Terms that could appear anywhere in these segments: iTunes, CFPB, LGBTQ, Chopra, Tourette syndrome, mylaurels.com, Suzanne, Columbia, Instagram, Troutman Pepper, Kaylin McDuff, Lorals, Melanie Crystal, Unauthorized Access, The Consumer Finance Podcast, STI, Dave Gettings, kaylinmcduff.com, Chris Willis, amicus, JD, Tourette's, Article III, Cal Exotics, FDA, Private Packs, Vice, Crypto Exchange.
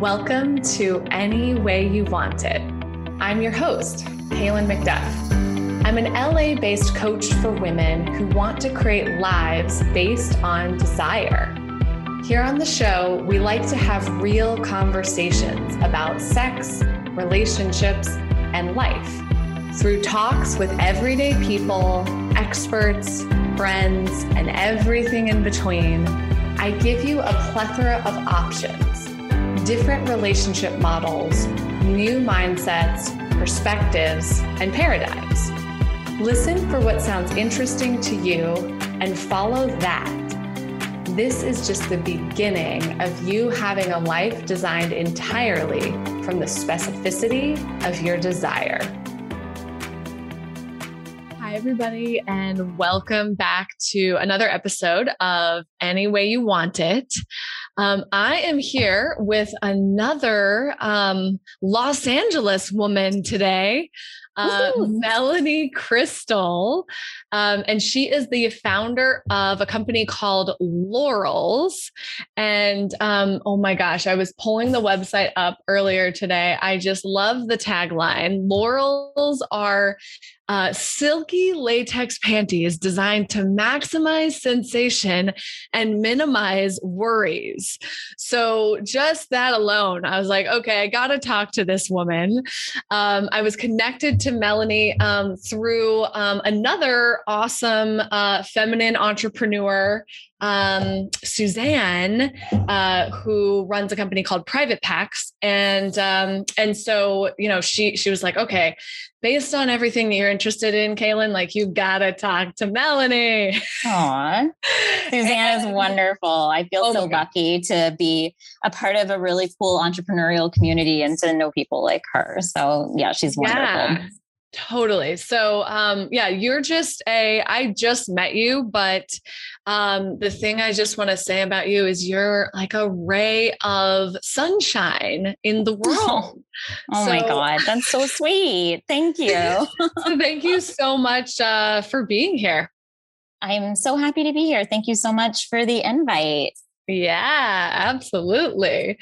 Welcome to Any Way You Want It. I'm your host, Kaylin McDuff. I'm an LA-based coach for women who want to create lives based on desire. Here on the show, we like to have real conversations about sex, relationships, and life through talks with everyday people, experts, friends, and everything in between. I give you a plethora of options, different relationship models, new mindsets, perspectives, and paradigms. Listen for what sounds interesting to you and follow that. This is just the beginning of you having a life designed entirely from the specificity of your desire. Hi, everybody, and welcome back to another episode of Any Way You Want It. I am here with another Los Angeles woman today, Melanie Crystal, and she is the founder of a company called Lorals. And oh my gosh, I was pulling the website up earlier today. I just love the tagline. Lorals are silky latex panties designed to maximize sensation and minimize worries. So just that alone, I was like, okay, I got to talk to this woman. I was connected to Melanie through another awesome feminine entrepreneur, Suzanne, who runs a company called Private Packs. And so, you know, she was like, okay, based on everything that you're interested in, Kaylin, like, you gotta talk to Melanie. Aw, Suzanne is wonderful. I feel so lucky to be a part of a really cool entrepreneurial community and to know people like her. So yeah, she's wonderful. Yeah. Totally. So, yeah, you're just I just met you, but, the thing I just want to say about you is you're like a ray of sunshine in the world. Oh my God. That's so sweet. Thank you. Thank you so much, for being here. I'm so happy to be here. Thank you so much for the invite. Yeah, absolutely.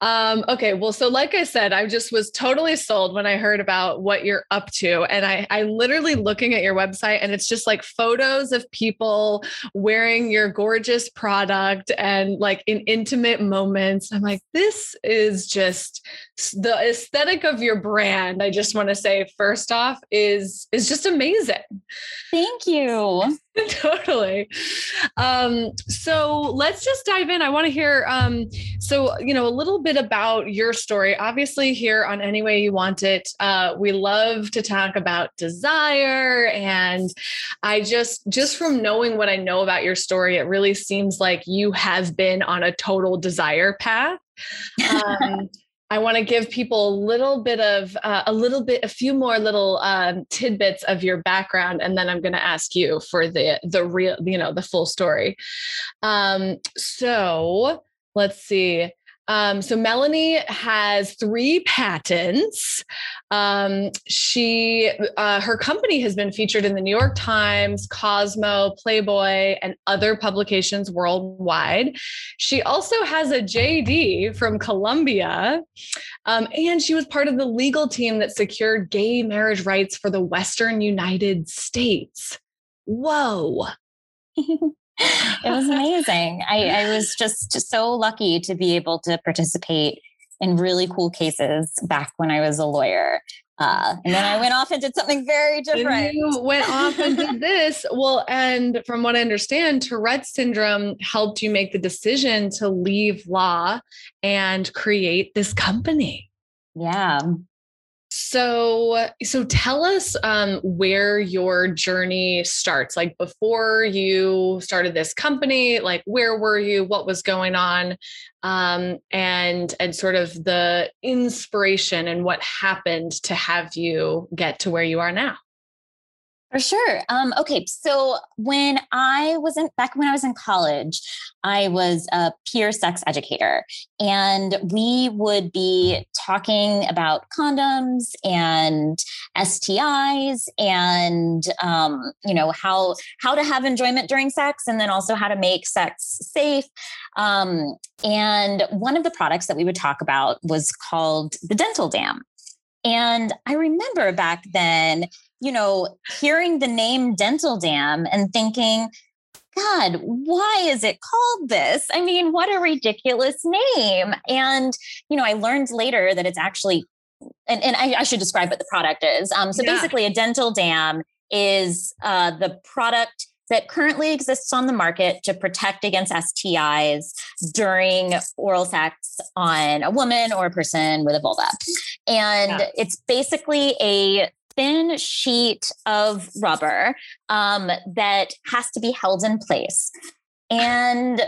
Okay. Well, so like I said, I just was totally sold when I heard about what you're up to. And I literally looking at your website, and it's just like photos of people wearing your gorgeous product and like in intimate moments. I'm like, this is just the aesthetic of your brand. I just want to say, first off, is just amazing. Thank you. Totally. So let's just dive in. I want to hear, so, you know, a little bit about your story. Obviously here on Any Way You Want It, we love to talk about desire. And I just from knowing what I know about your story, it really seems like you have been on a total desire path. I want to give people a few more little tidbits of your background, and then I'm going to ask you for the real, you know, the full story. So let's see. So Melanie has 3 patents. Her company has been featured in the New York Times, Cosmo, Playboy, and other publications worldwide. She also has a JD from Columbia. And she was part of the legal team that secured gay marriage rights for the Western United States. Whoa. It was amazing. I was just so lucky to be able to participate in really cool cases back when I was a lawyer. And then I went off and did something very different. And you went off and did this. Well, and from what I understand, Tourette's syndrome helped you make the decision to leave law and create this company. Yeah. So tell us where your journey starts. Like before you started this company, like where were you? What was going on? And sort of the inspiration and what happened to have you get to where you are now. For sure. Okay. So when I was in college, I was a peer sex educator, and we would be talking about condoms and STIs and, how to have enjoyment during sex, and then also how to make sex safe. And one of the products that we would talk about was called the dental dam. And I remember back then, hearing the name dental dam and thinking, God, why is it called this? I mean, what a ridiculous name. And, I learned later that it's actually, and I should describe what the product is. Basically a dental dam is the product that currently exists on the market to protect against STIs during oral sex on a woman or a person with a vulva. And it's basically a thin sheet of rubber that has to be held in place. And,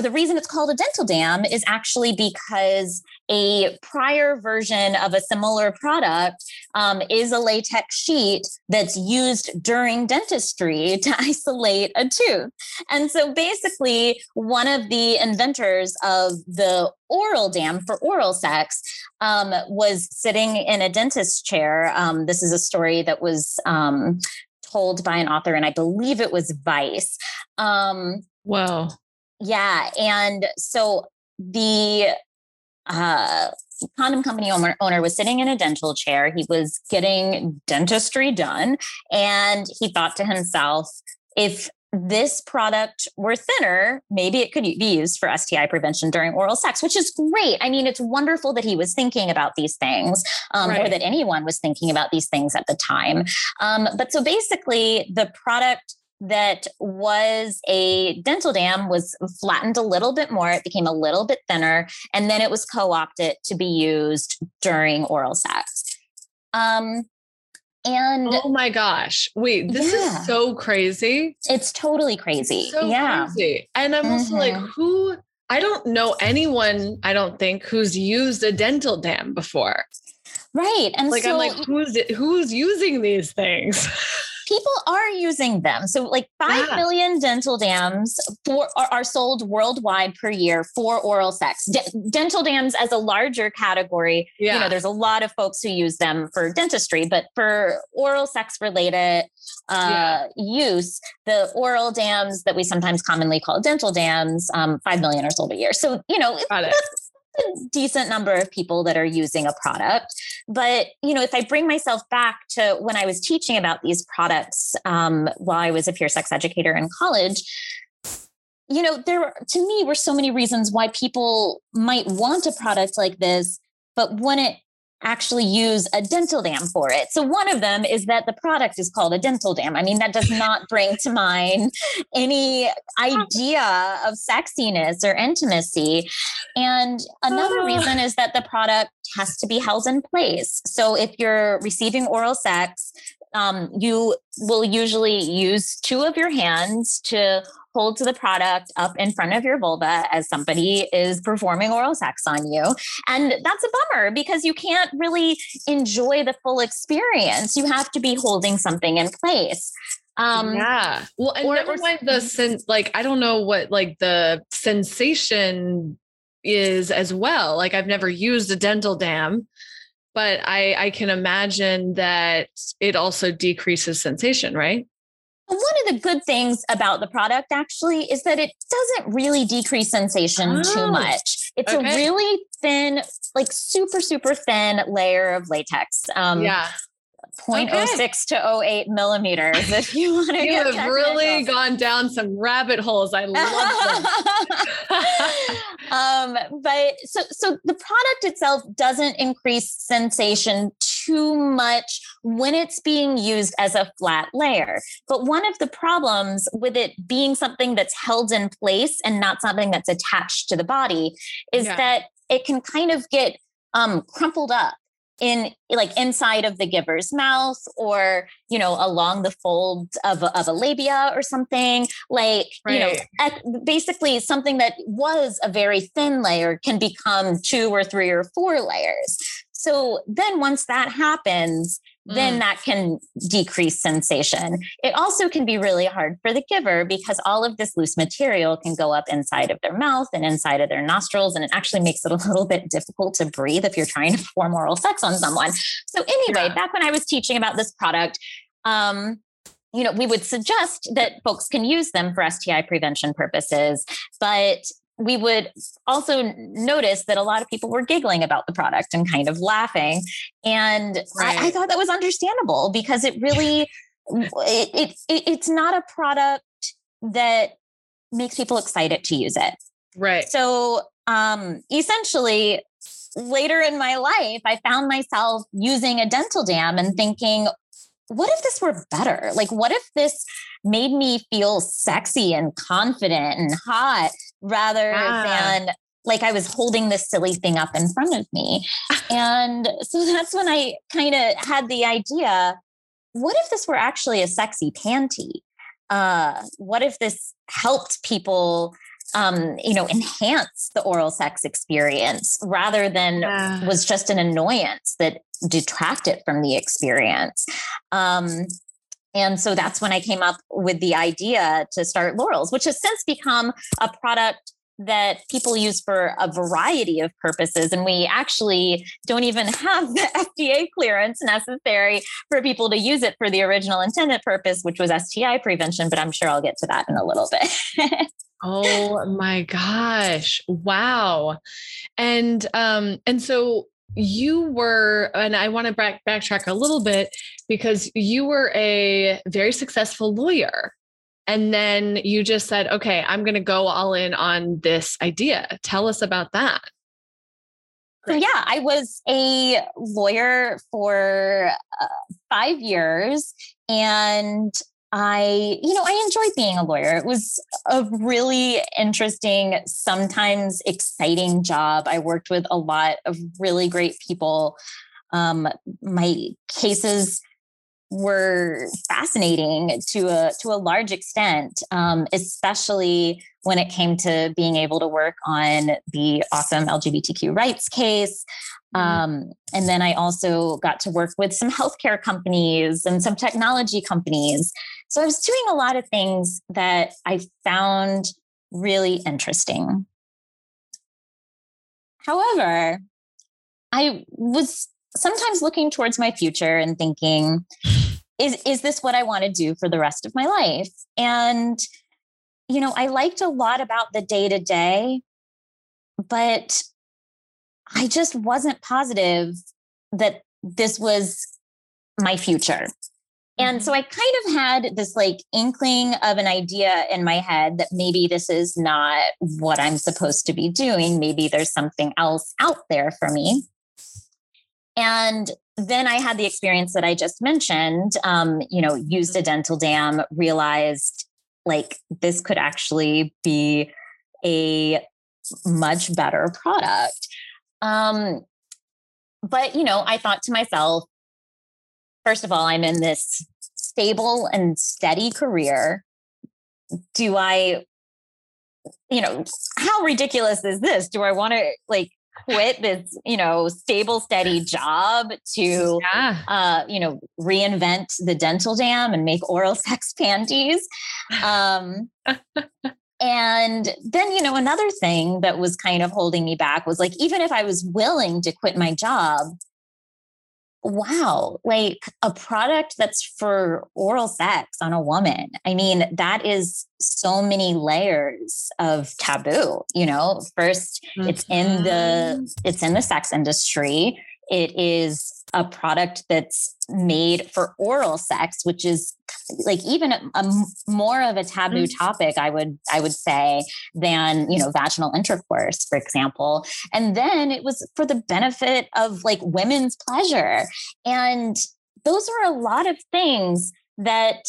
the reason it's called a dental dam is actually because a prior version of a similar product is a latex sheet that's used during dentistry to isolate a tooth. And so basically one of the inventors of the oral dam for oral sex was sitting in a dentist's chair. This is a story that was told by an author, and I believe it was Vice. Wow. Yeah. And so the condom company owner was sitting in a dental chair. He was getting dentistry done. And he thought to himself, if this product were thinner, maybe it could be used for STI prevention during oral sex, which is great. I mean, it's wonderful that he was thinking about these things, or that anyone was thinking about these things at the time. But so basically the product that was a dental dam was flattened a little bit more. It became a little bit thinner, and then it was co-opted to be used during oral sex. And oh my gosh, wait, this is so crazy. It's totally crazy. It's so crazy. And I'm also I don't know anyone, I don't think, who's used a dental dam before. Right. And so I'm like, who's using these things? People are using them. So 5 million dental dams are sold worldwide per year for oral sex. Dental dams as a larger category, there's a lot of folks who use them for dentistry, but for oral sex related use, the oral dams that we sometimes commonly call dental dams, 5 million are sold a year. So, decent number of people that are using a product. But, if I bring myself back to when I was teaching about these products while I was a peer sex educator in college, there to me were so many reasons why people might want a product like this, but wouldn't actually use a dental dam for it. So one of them is that the product is called a dental dam. I mean, that does not bring to mind any idea of sexiness or intimacy. And another reason is that the product has to be held in place. So if you're receiving oral sex, you will usually use two of your hands to hold to the product up in front of your vulva as somebody is performing oral sex on you. And that's a bummer because you can't really enjoy the full experience. You have to be holding something in place. Well, and never mind the sense, I don't know what the sensation is as well. I've never used a dental dam, but I can imagine that it also decreases sensation, right? One of the good things about the product actually is that it doesn't really decrease sensation too much. It's a really thin, super, super thin layer of latex. 0.06 to 0.08 millimeters. If you want to, you have really gone down some rabbit holes. I love them. But so the product itself doesn't increase sensation too much when it's being used as a flat layer. But one of the problems with it being something that's held in place and not something that's attached to the body is that it can kind of get crumpled up in inside of the giver's mouth, or, along the fold of a labia or something basically something that was a very thin layer can become 2 or 3 or 4 layers. So then once that happens, then that can decrease sensation. It also can be really hard for the giver because all of this loose material can go up inside of their mouth and inside of their nostrils. And it actually makes it a little bit difficult to breathe if you're trying to perform oral sex on someone. So anyway, back when I was teaching about this product, you know, we would suggest that folks can use them for STI prevention purposes, but we would also notice that a lot of people were giggling about the product and kind of laughing. And I thought that was understandable because it really, it's not a product that makes people excited to use it. Right. So essentially later in my life, I found myself using a dental dam and thinking, what if this were better? Like, what if this made me feel sexy and confident and hot rather than like I was holding this silly thing up in front of me? And so that's when I kind of had the idea, what if this were actually a sexy panty? What if this helped people, you know, enhance the oral sex experience rather than was just an annoyance that detracted from the experience? And so that's when I came up with the idea to start Lorals, which has since become a product that people use for a variety of purposes. And we actually don't even have the FDA clearance necessary for people to use it for the original intended purpose, which was STI prevention. But I'm sure I'll get to that in a little bit. Oh my gosh. Wow. And so you were, and I want to backtrack a little bit because you were a very successful lawyer. And then you just said, okay, I'm going to go all in on this idea. Tell us about that. So yeah, I was a lawyer for 5 years and I enjoyed being a lawyer. It was a really interesting, sometimes exciting job. I worked with a lot of really great people. My cases were fascinating to a large extent, especially when it came to being able to work on the awesome LGBTQ rights case. And then I also got to work with some healthcare companies and some technology companies. So I was doing a lot of things that I found really interesting. However, I was sometimes looking towards my future and thinking, is this what I want to do for the rest of my life? And, you know, I liked a lot about the day-to-day, but I just wasn't positive that this was my future. And so I kind of had this like inkling of an idea in my head that maybe this is not what I'm supposed to be doing. Maybe there's something else out there for me. And then I had the experience that I just mentioned, you know, used a dental dam, realized like this could actually be a much better product. But, you know, I thought to myself, first of all, I'm in this stable and steady career. Do I, you know, how ridiculous is this? Do I want to like quit this, you know, stable, steady job to, you know, reinvent the dental dam and make oral sex panties? And then, you know, another thing that was kind of holding me back was like, even if I was willing to quit my job, wow, like a product that's for oral sex on a woman. I mean, that is so many layers of taboo, you know. First, it's in the sex industry. It is a product that's made for oral sex, which is like even a more of a taboo topic, I would say, than, you know, vaginal intercourse, for example. And then it was for the benefit of like women's pleasure. And those are a lot of things that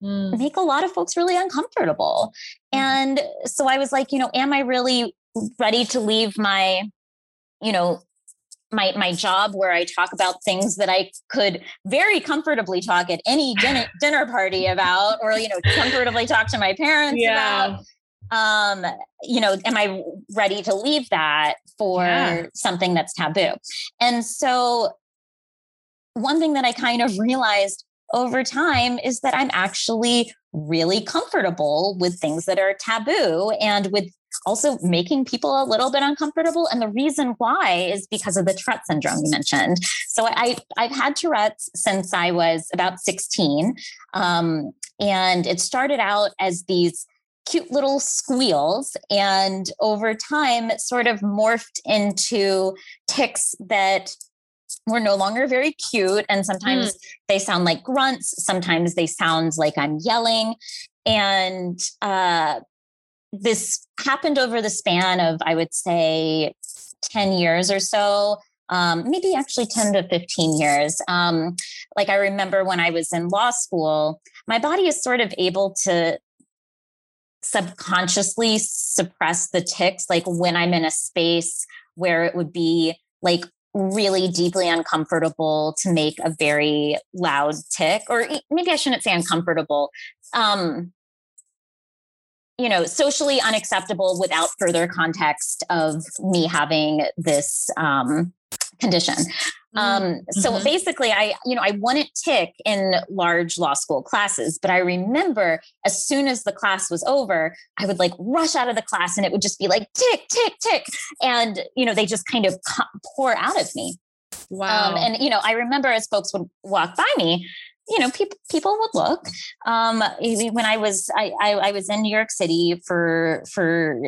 make a lot of folks really uncomfortable. And so I was like, you know, am I really ready to leave my, you know, my job where I talk about things that I could very comfortably talk at any dinner party about, or, you know, comfortably talk to my parents about, you know, am I ready to leave that for something that's taboo? And so one thing that I kind of realized over time is that I'm actually really comfortable with things that are taboo and with also making people a little bit uncomfortable. And the reason why is because of the Tourette syndrome you mentioned. So I've had Tourette's since I was about 16. And it started out as these cute little squeals. And over time, it sort of morphed into tics that were no longer very cute. And sometimes they sound like grunts. Sometimes they sound like I'm yelling. And this happened over the span of, I would say, 10 years or so, maybe actually 10 to 15 years. Like I remember when I was in law school, my body is sort of able to subconsciously suppress the tics. Like when I'm in a space where it would be like really deeply uncomfortable to make a very loud tick, or maybe I shouldn't say uncomfortable, socially unacceptable without further context of me having this condition. So basically I wouldn't tick in large law school classes, but I remember as soon as the class was over, I would like rush out of the class and it would just be like tick, tick, tick. And, they just kind of pour out of me. Wow. And I remember as folks would walk by me, people would look. When I was in New York City for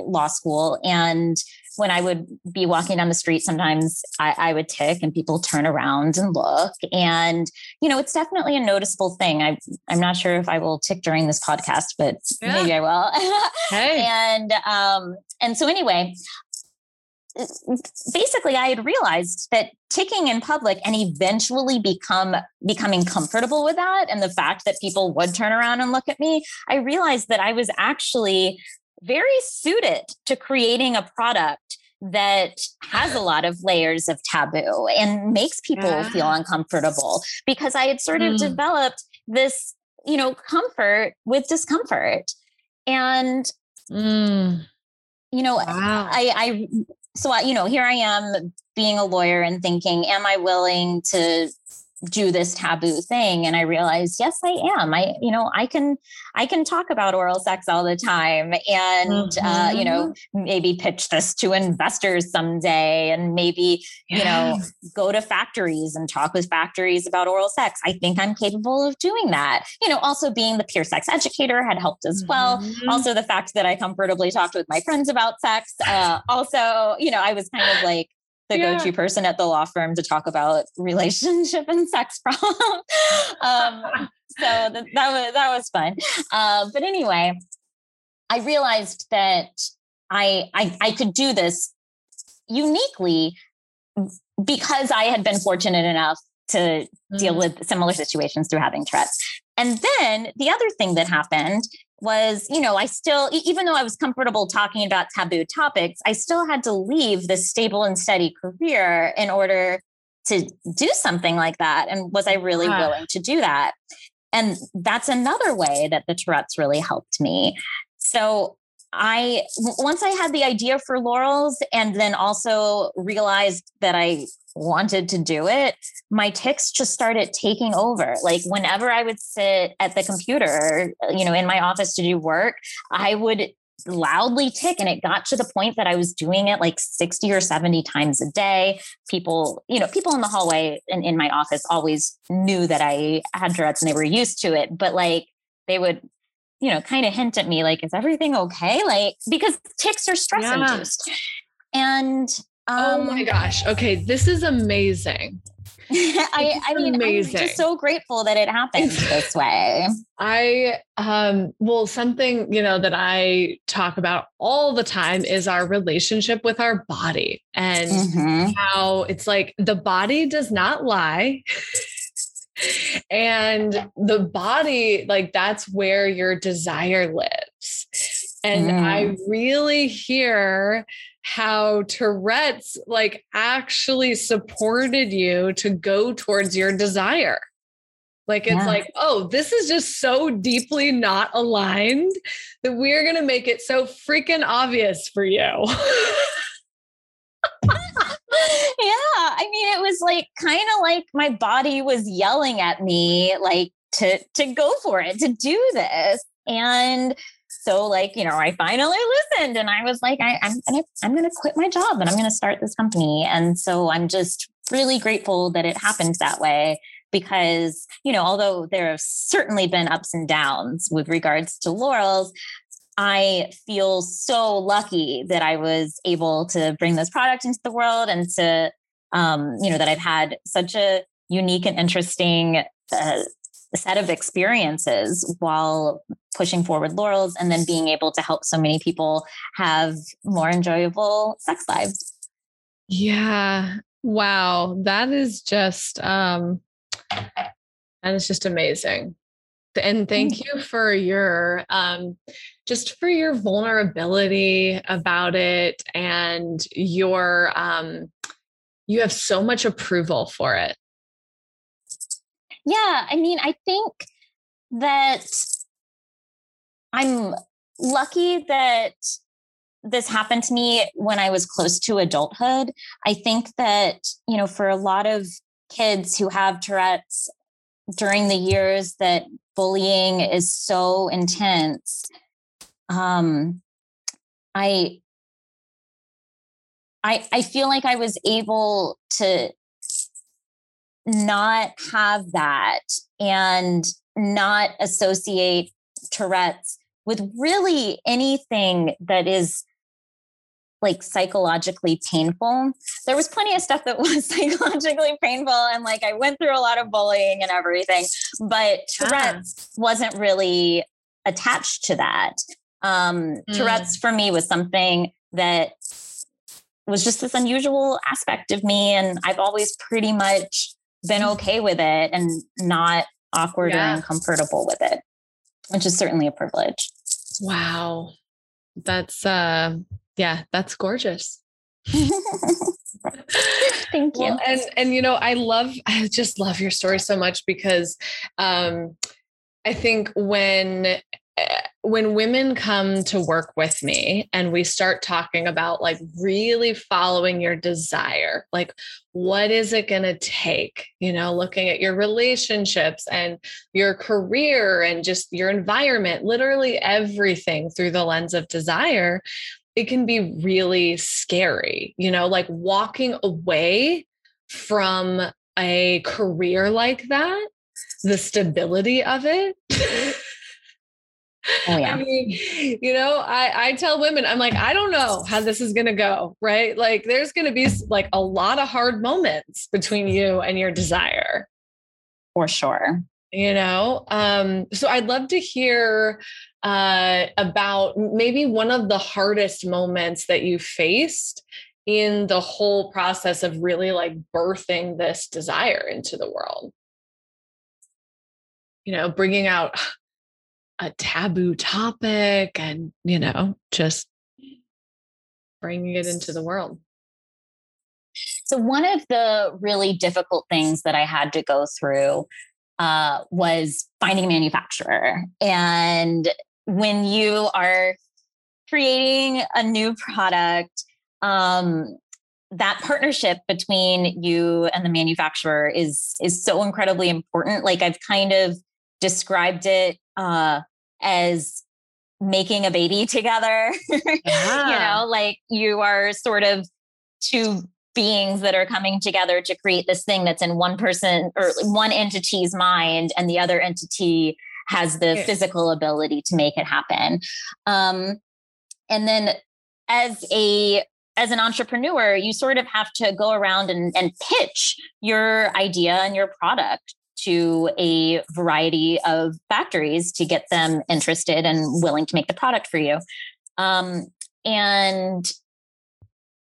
law school, and when I would be walking down the street, sometimes I would tick and people turn around and look. And, it's definitely a noticeable thing. I'm not sure if I will tick during this podcast, but maybe I will. Hey. And so anyway, basically I had realized that ticking in public and eventually becoming comfortable with that, and the fact that people would turn around and look at me, I realized that I was actually very suited to creating a product that has a lot of layers of taboo and makes people feel uncomfortable, because I had sort of developed this, comfort with discomfort. And, So here I am being a lawyer and thinking, am I willing to do this taboo thing? And I realized, yes, I am. I can talk about oral sex all the time, and, maybe pitch this to investors someday, and maybe, go to factories and talk with factories about oral sex. I think I'm capable of doing that. Also being the peer sex educator had helped as well. Also the fact that I comfortably talked with my friends about sex. I was kind of like the go-to person at the law firm to talk about relationship and sex problems. so that was fun. But anyway, I realized that I could do this uniquely because I had been fortunate enough to deal with similar situations through having Tourette's. And then the other thing that happened was, I still, even though I was comfortable talking about taboo topics, I still had to leave this stable and steady career in order to do something like that. And was I really willing to do that? And that's another way that the Tourette's really helped me. So once I had the idea for Lorals, and then also realized that I wanted to do it, my tics just started taking over. Like whenever I would sit at the computer, in my office to do work, I would loudly tick. And it got to the point that I was doing it like 60 or 70 times a day. People in the hallway and in my office always knew that I had Tourette's and they were used to it, but like they would, kind of hint at me like, is everything okay? Like, because tics are stress induced. And oh my gosh. Okay. This is amazing. Amazing. I'm just so grateful that it happened this way. Something, that I talk about all the time is our relationship with our body, and how it's like the body does not lie. And the body, like that's where your desire lives. And I really hear how Tourette's like actually supported you to go towards your desire. Like, it's like, oh, this is just so deeply not aligned that we're going to make it so freaking obvious for you. Yeah. I mean, it was like kind of like my body was yelling at me, like to go for it, to do this. And so like, you know, I finally listened and I was like, I'm going to quit my job and I'm going to start this company. And so I'm just really grateful that it happened that way because, you know, although there have certainly been ups and downs with regards to Lorals, I feel so lucky that I was able to bring this product into the world and to, you know, that I've had such a unique and interesting set of experiences while pushing forward Lorals and then being able to help so many people have more enjoyable sex lives. Yeah. Wow. That is just amazing. And thank you for your, just for your vulnerability about it and your, you have so much approval for it. Yeah. I mean, I think that I'm lucky that this happened to me when I was close to adulthood. I think that, you know, for a lot of kids who have Tourette's during the years that bullying is so intense, I feel like I was able to not have that and not associate Tourette's with really anything that is like psychologically painful. There was plenty of stuff that was psychologically painful. And like, I went through a lot of bullying and everything, but Tourette's wasn't really attached to that. Tourette's for me was something that was just this unusual aspect of me. And I've always pretty much been okay with it and not awkward or uncomfortable with it, which is certainly a privilege. Wow. That's, yeah, that's gorgeous. Thank you. Well, and, you know, I just love your story so much because, I think when women come to work with me and we start talking about like really following your desire, like what is it going to take, you know, looking at your relationships and your career and just your environment, literally everything through the lens of desire, it can be really scary, you know, like walking away from a career like that, the stability of it. Oh, yeah. I mean, you know, I tell women, I'm like, I don't know how this is going to go, right? Like there's going to be like a lot of hard moments between you and your desire. For sure. You know? So I'd love to hear, about maybe one of the hardest moments that you faced in the whole process of really like birthing this desire into the world, you know, bringing out a taboo topic and, you know, just bringing it into the world. So one of the really difficult things that I had to go through was finding a manufacturer. And when you are creating a new product, that partnership between you and the manufacturer is so incredibly important. Like I've kind of described it as making a baby together. Yeah. You know, like you are sort of two beings that are coming together to create this thing that's in one person or one entity's mind, and the other entity has the physical ability to make it happen. And then as an entrepreneur, you sort of have to go around and pitch your idea and your product to a variety of factories to get them interested and willing to make the product for you. And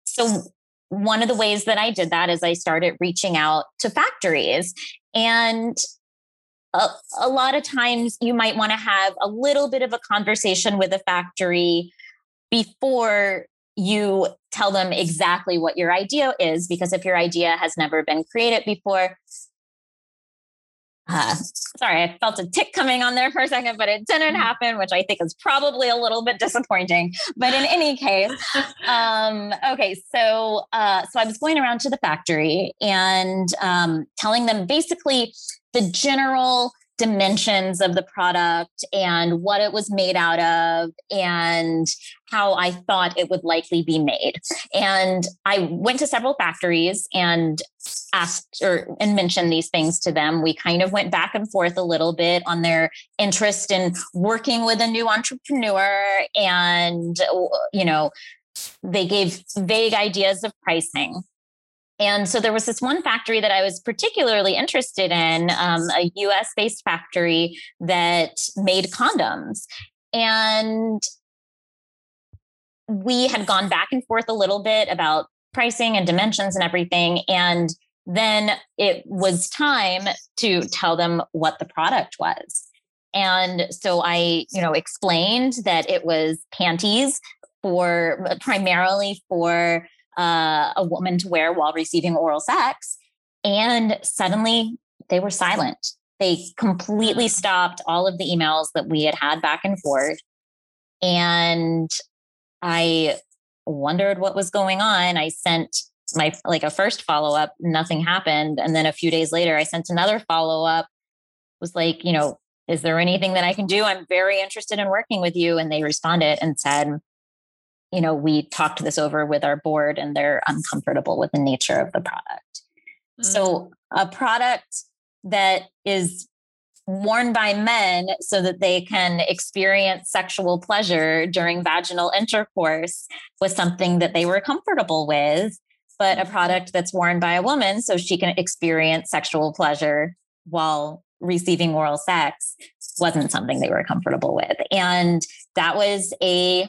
so one of the ways that I did that is I started reaching out to factories, and a lot of times you might want to have a little bit of a conversation with a factory before you tell them exactly what your idea is, because if your idea has never been created before, Sorry, I felt a tick coming on there for a second, but it didn't happen, which I think is probably a little bit disappointing. But in any case, okay, so I was going around to the factory and telling them basically the general dimensions of the product and what it was made out of and how I thought it would likely be made. And I went to several factories and asked and mentioned these things to them. We kind of went back and forth a little bit on their interest in working with a new entrepreneur, and, you know, they gave vague ideas of pricing. And so there was this one factory that I was particularly interested in, a US-based factory that made condoms. And we had gone back and forth a little bit about pricing and dimensions and everything. And then it was time to tell them what the product was. And so I, you know, explained that it was panties primarily for a woman to wear while receiving oral sex. And suddenly they were silent. They completely stopped all of the emails that we had had back and forth. And I wondered what was going on. I sent a first follow-up, nothing happened. And then a few days later, I sent another follow-up, was like, you know, is there anything that I can do? I'm very interested in working with you. And they responded and said, you know, we talked this over with our board and they're uncomfortable with the nature of the product. Mm-hmm. So a product that is worn by men so that they can experience sexual pleasure during vaginal intercourse was something that they were comfortable with, but a product that's worn by a woman so she can experience sexual pleasure while receiving oral sex wasn't something they were comfortable with. And that was a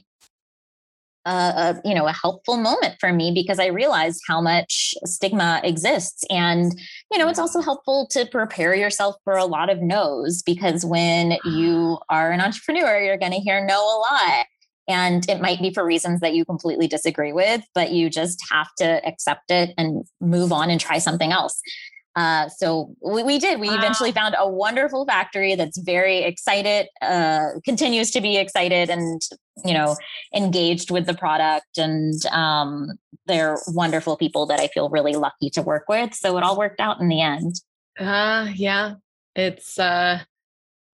helpful moment for me because I realized how much stigma exists. And, you know, it's also helpful to prepare yourself for a lot of no's, because when you are an entrepreneur, you're going to hear no a lot. And it might be for reasons that you completely disagree with, but you just have to accept it and move on and try something else. So we did. We eventually found a wonderful factory that's very excited, continues to be excited and, you know, engaged with the product, and they're wonderful people that I feel really lucky to work with. So it all worked out in the end. Yeah. It's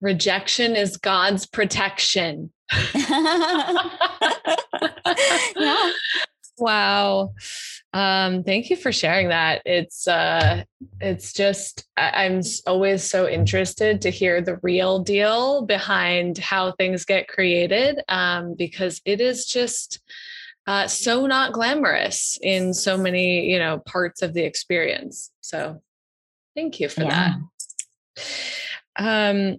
rejection is God's protection. Yeah. Wow. Thank you for sharing that. It's just, I'm always so interested to hear the real deal behind how things get created, because it is just so not glamorous in so many, you know, parts of the experience. So thank you for that. I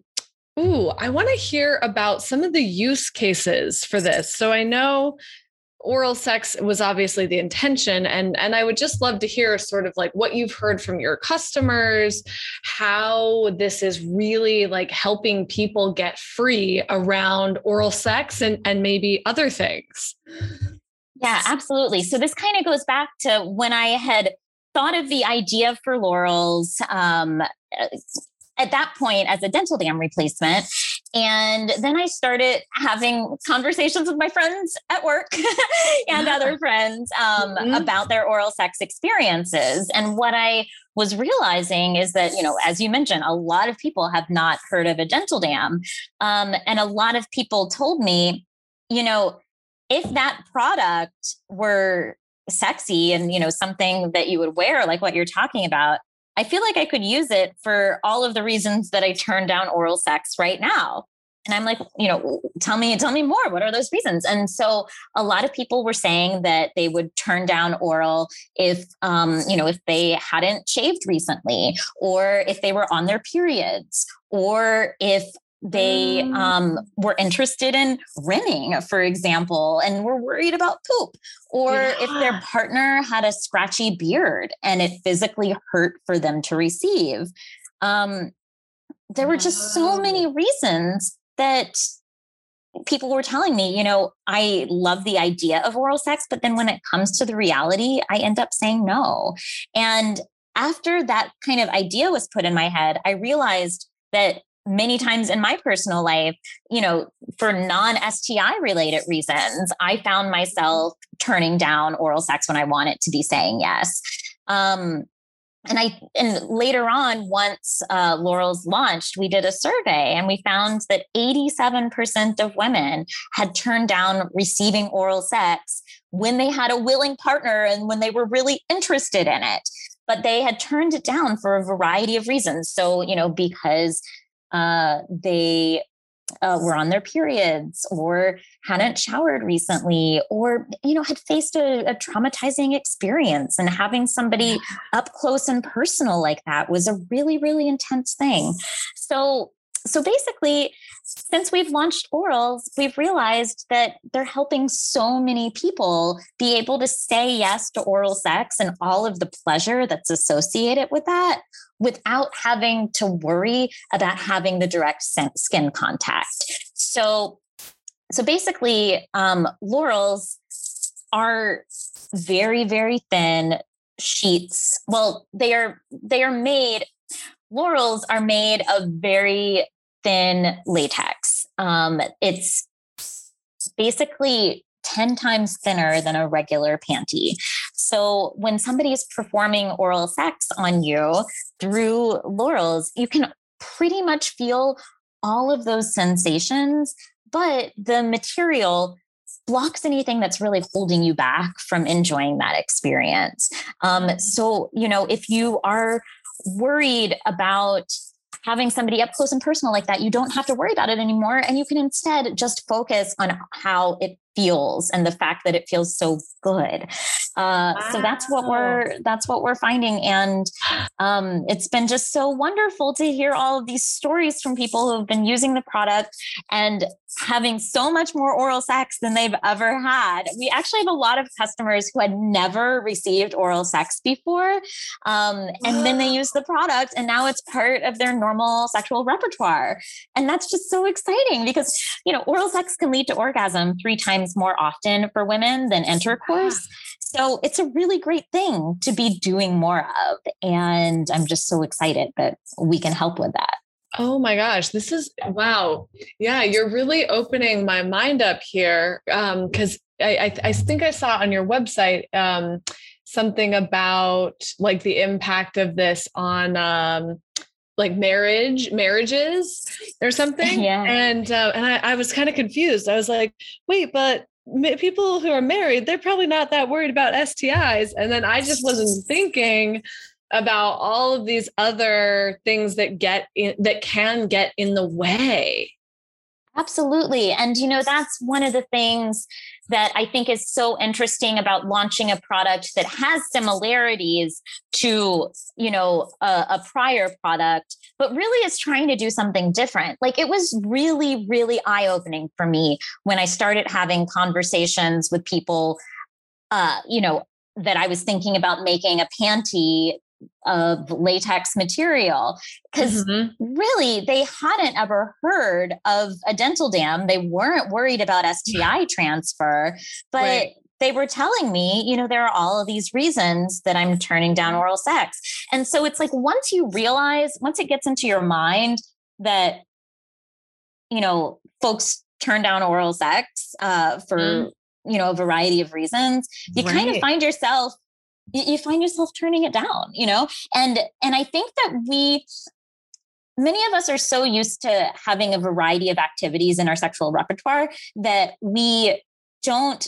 want to hear about some of the use cases for this. So I know oral sex was obviously the intention. And I would just love to hear sort of like what you've heard from your customers, how this is really like helping people get free around oral sex and maybe other things. Yeah, absolutely. So this kind of goes back to when I had thought of the idea for Lorals at that point as a dental dam replacement. And then I started having conversations with my friends at work and other friends about their oral sex experiences. And what I was realizing is that, you know, as you mentioned, a lot of people have not heard of a dental dam. And a lot of people told me, you know, if that product were sexy and, you know, something that you would wear, like what you're talking about, I feel like I could use it for all of the reasons that I turn down oral sex right now. And I'm like, you know, tell me more. What are those reasons? And so a lot of people were saying that they would turn down oral if they hadn't shaved recently, or if they were on their periods, or if they were interested in rimming, for example, and were worried about poop, or if their partner had a scratchy beard and it physically hurt for them to receive. There were just so many reasons that people were telling me, you know, I love the idea of oral sex, but then when it comes to the reality, I end up saying no. And after that kind of idea was put in my head, I realized that many times in my personal life, you know, for non-STI related reasons, I found myself turning down oral sex when I wanted to be saying yes. And later on, once Lorals launched, we did a survey and we found that 87% of women had turned down receiving oral sex when they had a willing partner and when they were really interested in it, but they had turned it down for a variety of reasons. So, you know, because they were on their periods or hadn't showered recently or, you know, had faced a traumatizing experience, and having somebody up close and personal like that was a really, really intense thing. So basically, since we've launched Orals, we've realized that they're helping so many people be able to say yes to oral sex and all of the pleasure that's associated with that without having to worry about having the direct skin contact. So basically, Lorals are very, very thin sheets. Well, Lorals are made of very thin latex. It's basically 10 times thinner than a regular panty. So when somebody's performing oral sex on you through Lorals, you can pretty much feel all of those sensations, but the material blocks anything that's really holding you back from enjoying that experience. So, you know, if you are worried about having somebody up close and personal like that, you don't have to worry about it anymore. And you can instead just focus on how it feels and the fact that it feels so good. Wow. So that's what we're finding. And it's been just so wonderful to hear all of these stories from people who have been using the product and having so much more oral sex than they've ever had. We actually have a lot of customers who had never received oral sex before. And then they use the product and now it's part of their normal sexual repertoire. And that's just so exciting because, you know, oral sex can lead to orgasm 3 times more often for women than intercourse. So it's a really great thing to be doing more of. And I'm just so excited that we can help with that. Oh my gosh, this is wow. Yeah, you're really opening my mind up here. Because I think I saw on your website something about like the impact of this on like marriages or something. Yeah. And I was kind of confused. I was like, wait, but people who are married, they're probably not that worried about STIs. And then I just wasn't thinking about all of these other things that can get in the way. Absolutely. And, you know, that's one of the things that I think is so interesting about launching a product that has similarities to, you know, a prior product, but really is trying to do something different. Like it was really, really eye-opening for me when I started having conversations with people, you know, that I was thinking about making a panty of latex material, because really they hadn't ever heard of a dental dam. They weren't worried about STI transfer, but they were telling me, you know, there are all of these reasons that I'm turning down oral sex. And so it's like, once you realize, once it gets into your mind that, you know, folks turn down oral sex for, you know, a variety of reasons, you kind of find yourself turning it down, you know? And I think that many of us are so used to having a variety of activities in our sexual repertoire that we don't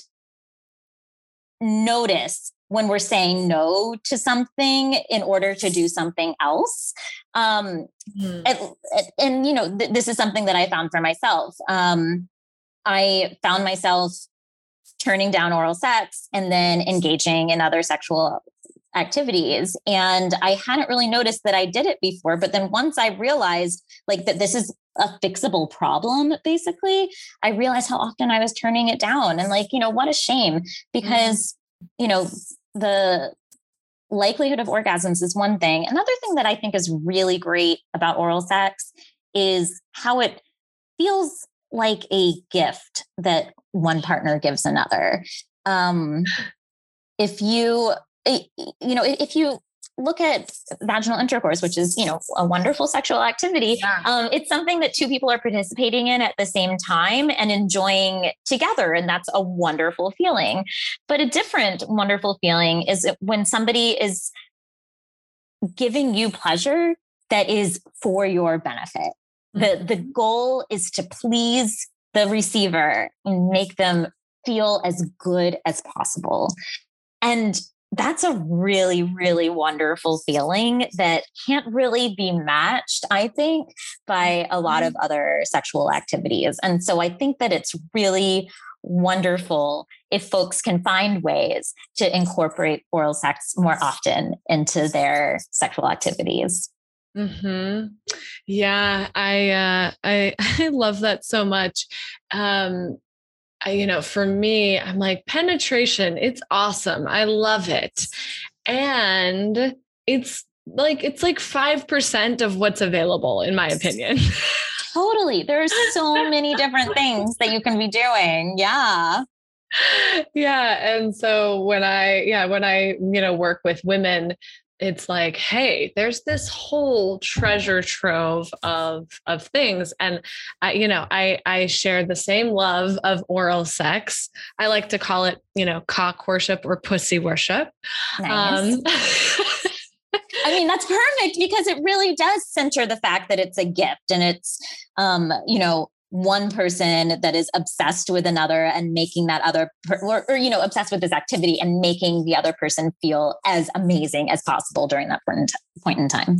notice when we're saying no to something in order to do something else. And you know, this is something that I found for myself. I found myself turning down oral sex and then engaging in other sexual activities. And I hadn't really noticed that I did it before, but then once I realized like that this is a fixable problem, basically, I realized how often I was turning it down and like, you know, what a shame because, you know, the likelihood of orgasms is one thing. Another thing that I think is really great about oral sex is how it feels like a gift that one partner gives another. If you look at vaginal intercourse, which is, you know, a wonderful sexual activity. Yeah. It's something that two people are participating in at the same time and enjoying together. And that's a wonderful feeling. But a different wonderful feeling is when somebody is giving you pleasure that is for your benefit. Mm-hmm. The goal is to please the receiver and make them feel as good as possible. And that's a really, really wonderful feeling that can't really be matched, I think, by a lot of other sexual activities. And so I think that it's really wonderful if folks can find ways to incorporate oral sex more often into their sexual activities. Mm-hmm. Yeah. I love that so much. You know, for me, I'm like, penetration, it's awesome. I love it. And it's like 5% of what's available, in my opinion. Totally. There are so many different things that you can be doing. Yeah. Yeah. And so when I, you know, work with women, it's like, hey, there's this whole treasure trove of things. And I share the same love of oral sex. I like to call it, you know, cock worship or pussy worship. Nice. I mean, that's perfect, because it really does center the fact that it's a gift and it's, you know, one person that is obsessed with another and making that other obsessed with this activity and making the other person feel as amazing as possible during that point in time.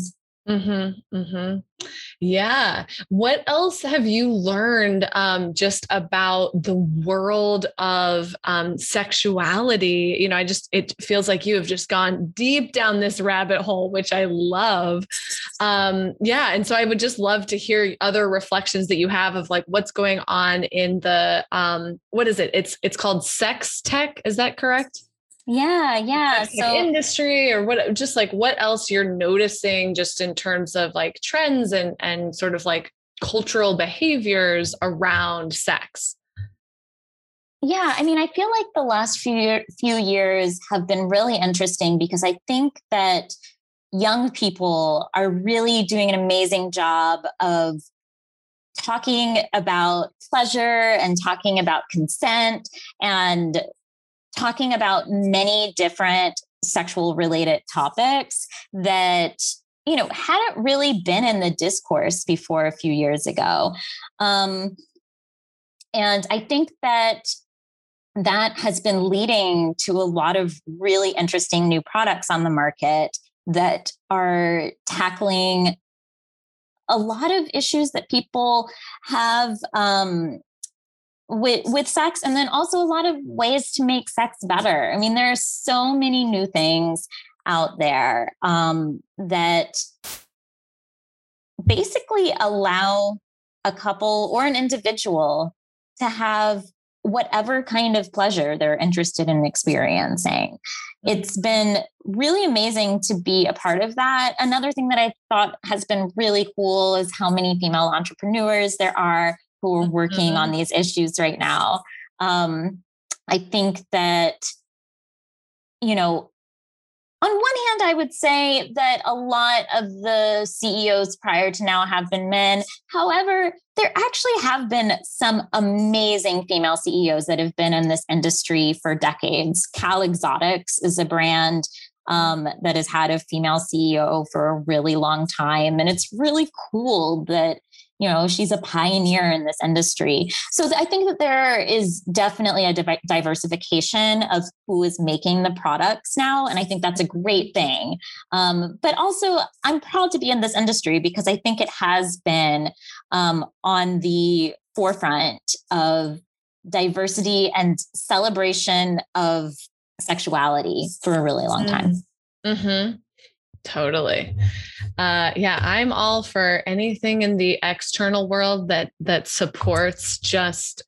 Mm-hmm, mm-hmm. Yeah. What else have you learned just about the world of sexuality? You know, it feels like you have just gone deep down this rabbit hole, which I love. Yeah. And so I would just love to hear other reflections that you have of, like, what's going on in the, what is it? It's called sex tech. Is that correct? Yeah. Yeah. Like, so industry, or what, just like what else you're noticing just in terms of like trends and sort of like cultural behaviors around sex. Yeah. I mean, I feel like the last few years have been really interesting, because I think that young people are really doing an amazing job of talking about pleasure and talking about consent and talking about many different sexual related topics that, you know, hadn't really been in the discourse before a few years ago. And I think that has been leading to a lot of really interesting new products on the market that are tackling a lot of issues that people have, with sex, and then also a lot of ways to make sex better. I mean, there are so many new things out there that basically allow a couple or an individual to have whatever kind of pleasure they're interested in experiencing. It's been really amazing to be a part of that. Another thing that I thought has been really cool is how many female entrepreneurs there are who are working on these issues right now. I think that, you know, on one hand, I would say that a lot of the CEOs prior to now have been men. However, there actually have been some amazing female CEOs that have been in this industry for decades. Cal Exotics is a brand that has had a female CEO for a really long time. And it's really cool that, you know, she's a pioneer in this industry. So I think that there is definitely a diversification of who is making the products now. And I think that's a great thing. But also, I'm proud to be in this industry, because I think it has been on the forefront of diversity and celebration of sexuality for a really long time. Mm-hmm. Totally. Yeah, I'm all for anything in the external world that supports just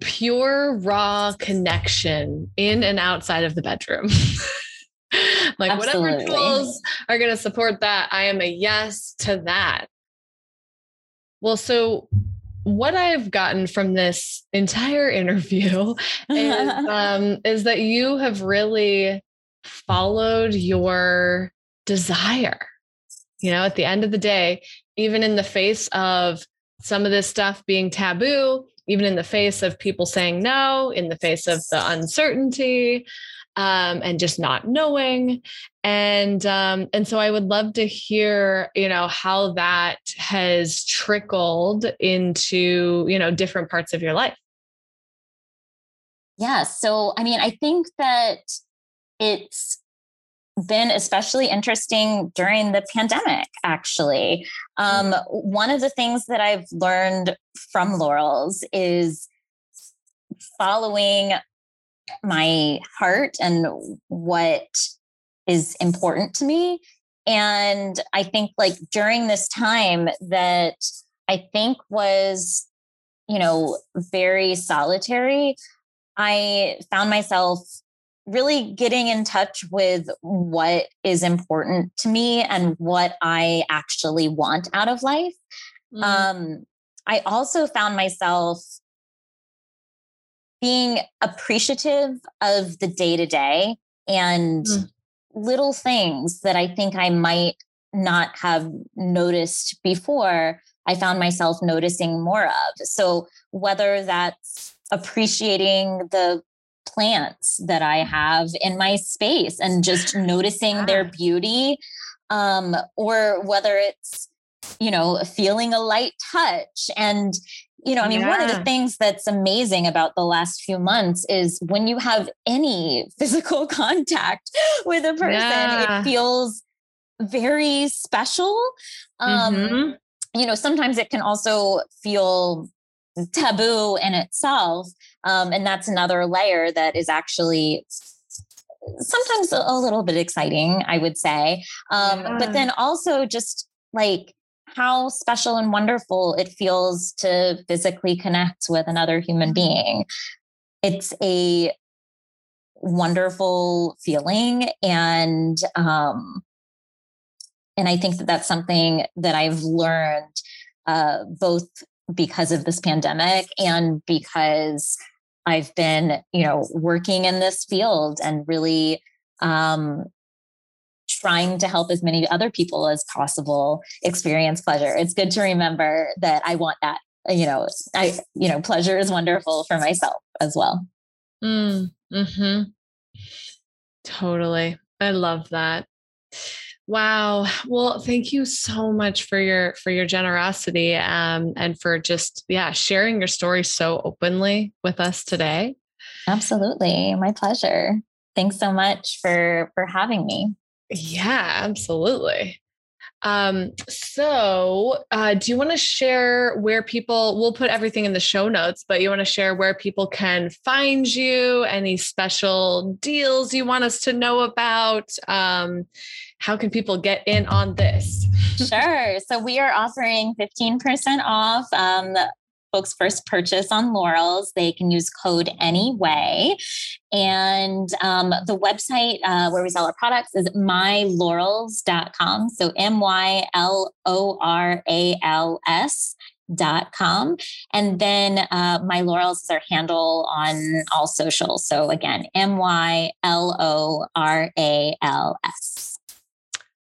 pure, raw connection in and outside of the bedroom. Like, absolutely. Whatever tools are going to support that, I am a yes to that. Well, so what I've gotten from this entire interview is that you have really followed your desire. You know, at the end of the day, even in the face of some of this stuff being taboo, even in the face of people saying no, in the face of the uncertainty, and just not knowing. And so I would love to hear, you know, how that has trickled into, you know, different parts of your life. Yeah. So, I mean, I think that it's been especially interesting during the pandemic, actually. One of the things that I've learned from Lorals is following my heart and what is important to me. And I think like during this time that I think was, you know, very solitary, I found myself really getting in touch with what is important to me and what I actually want out of life. Mm-hmm. I also found myself being appreciative of the day-to-day and little things that I think I might not have noticed before, I found myself noticing more of. So whether that's appreciating the plants that I have in my space and just noticing their beauty, or whether it's, you know, feeling a light touch. And, you know, I mean, one of the things that's amazing about the last few months is when you have any physical contact with a person, it feels very special. You know, sometimes it can also feel taboo in itself. And that's another layer that is actually sometimes a little bit exciting, I would say. But then also just like how special and wonderful it feels to physically connect with another human being. It's a wonderful feeling. And I think that that's something that I've learned, both because of this pandemic and because I've been, you know, working in this field and really, trying to help as many other people as possible experience pleasure. It's good to remember that I want that, you know, pleasure is wonderful for myself as well. Totally. I love that. Wow. Well, thank you so much for your generosity, and for just, sharing your story so openly with us today. Absolutely. My pleasure. Thanks so much for having me. Yeah, absolutely. So, do you want to share where people, we'll put everything in the show notes, but you want to share where people can find you, any special deals you want us to know about? How can people get in on this? Sure. So we are offering 15% off, folks' first purchase on Lorals. They can use code ANYWAY. And the website where we sell our products is mylaurels.com. So MYLORALS.com. And then mylaurels is our handle on all social. So again, MYLORALS.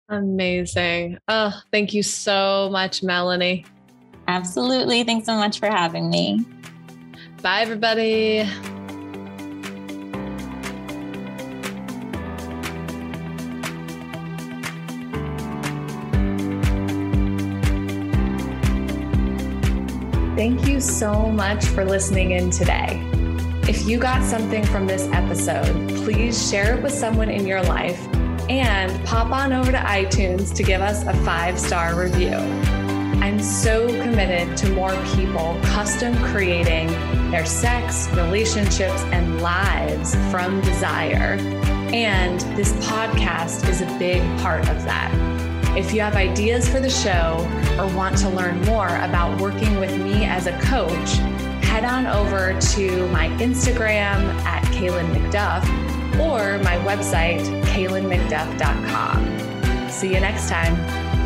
Amazing. Oh, thank you so much, Melanie. Absolutely. Thanks so much for having me. Bye, everybody. Thank you so much for listening in today. If you got something from this episode, please share it with someone in your life and pop on over to iTunes to give us a 5-star review. I'm so committed to more people custom creating their sex, relationships, and lives from desire. And this podcast is a big part of that. If you have ideas for the show or want to learn more about working with me as a coach, head on over to my Instagram at Kaylin McDuff or my website, kaylinmcduff.com. See you next time.